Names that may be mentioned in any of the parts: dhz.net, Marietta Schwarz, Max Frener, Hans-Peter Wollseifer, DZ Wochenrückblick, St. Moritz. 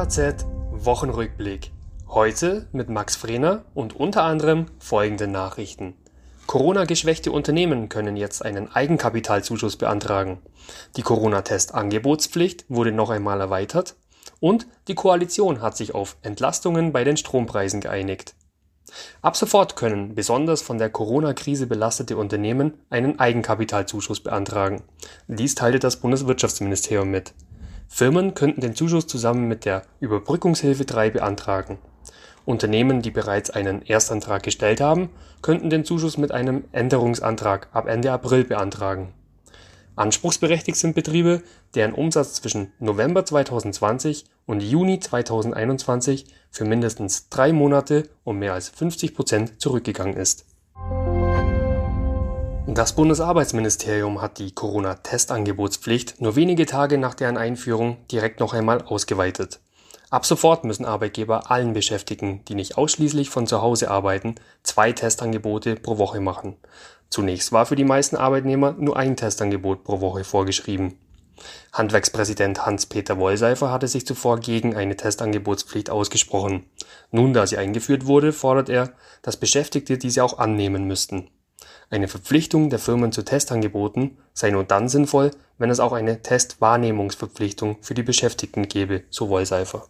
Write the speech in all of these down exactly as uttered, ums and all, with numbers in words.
D Z Wochenrückblick. Heute mit Max Frener und unter anderem folgende Nachrichten. Corona-geschwächte Unternehmen können jetzt einen Eigenkapitalzuschuss beantragen. Die Corona-Test-Angebotspflicht wurde noch einmal erweitert. Und die Koalition hat sich auf Entlastungen bei den Strompreisen geeinigt. Ab sofort können besonders von der Corona-Krise belastete Unternehmen einen Eigenkapitalzuschuss beantragen. Dies teilte das Bundeswirtschaftsministerium mit. Firmen könnten den Zuschuss zusammen mit der Überbrückungshilfe drei beantragen. Unternehmen, die bereits einen Erstantrag gestellt haben, könnten den Zuschuss mit einem Änderungsantrag ab Ende April beantragen. Anspruchsberechtigt sind Betriebe, deren Umsatz zwischen November zweitausendzwanzig und Juni zweitausendeinundzwanzig für mindestens drei Monate um mehr als fünfzig Prozent zurückgegangen ist. Das Bundesarbeitsministerium hat die Corona-Testangebotspflicht nur wenige Tage nach deren Einführung direkt noch einmal ausgeweitet. Ab sofort müssen Arbeitgeber allen Beschäftigten, die nicht ausschließlich von zu Hause arbeiten, zwei Testangebote pro Woche machen. Zunächst war für die meisten Arbeitnehmer nur ein Testangebot pro Woche vorgeschrieben. Handwerkspräsident Hans-Peter Wollseifer hatte sich zuvor gegen eine Testangebotspflicht ausgesprochen. Nun, da sie eingeführt wurde, fordert er, dass Beschäftigte diese auch annehmen müssten. Eine Verpflichtung der Firmen zu Testangeboten sei nur dann sinnvoll, wenn es auch eine Testwahrnehmungsverpflichtung für die Beschäftigten gäbe, so Wollseifer.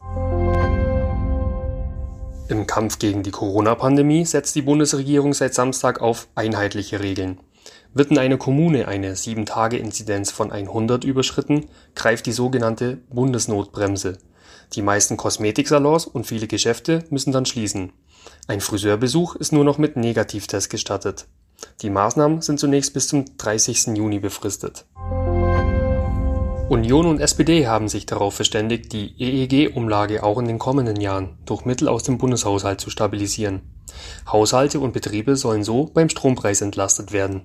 Im Kampf gegen die Corona-Pandemie setzt die Bundesregierung seit Samstag auf einheitliche Regeln. Wird in einer Kommune eine sieben Tage Inzidenz von hundert überschritten, greift die sogenannte Bundesnotbremse. Die meisten Kosmetiksalons und viele Geschäfte müssen dann schließen. Ein Friseurbesuch ist nur noch mit Negativtest gestattet. Die Maßnahmen sind zunächst bis zum dreißigsten Juni befristet. Union und S P D haben sich darauf verständigt, die E E G-Umlage auch in den kommenden Jahren durch Mittel aus dem Bundeshaushalt zu stabilisieren. Haushalte und Betriebe sollen so beim Strompreis entlastet werden.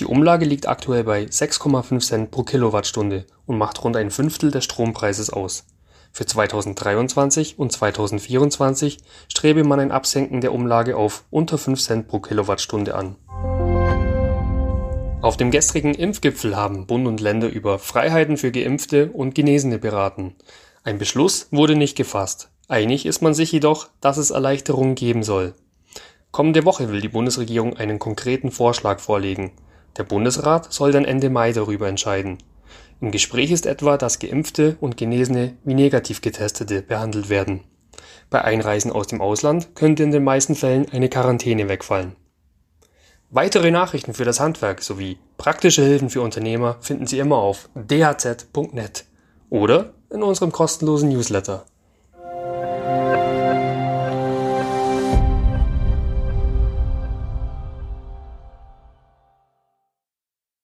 Die Umlage liegt aktuell bei sechs Komma fünf Cent pro Kilowattstunde und macht rund ein Fünftel des Strompreises aus. Für zweitausenddreiundzwanzig und zweitausendvierundzwanzig strebe man ein Absenken der Umlage auf unter fünf Cent pro Kilowattstunde an. Auf dem gestrigen Impfgipfel haben Bund und Länder über Freiheiten für Geimpfte und Genesene beraten. Ein Beschluss wurde nicht gefasst. Einig ist man sich jedoch, dass es Erleichterungen geben soll. Kommende Woche will die Bundesregierung einen konkreten Vorschlag vorlegen. Der Bundesrat soll dann Ende Mai darüber entscheiden. Im Gespräch ist etwa, dass Geimpfte und Genesene wie negativ Getestete behandelt werden. Bei Einreisen aus dem Ausland könnte in den meisten Fällen eine Quarantäne wegfallen. Weitere Nachrichten für das Handwerk sowie praktische Hilfen für Unternehmer finden Sie immer auf d h z punkt net oder in unserem kostenlosen Newsletter.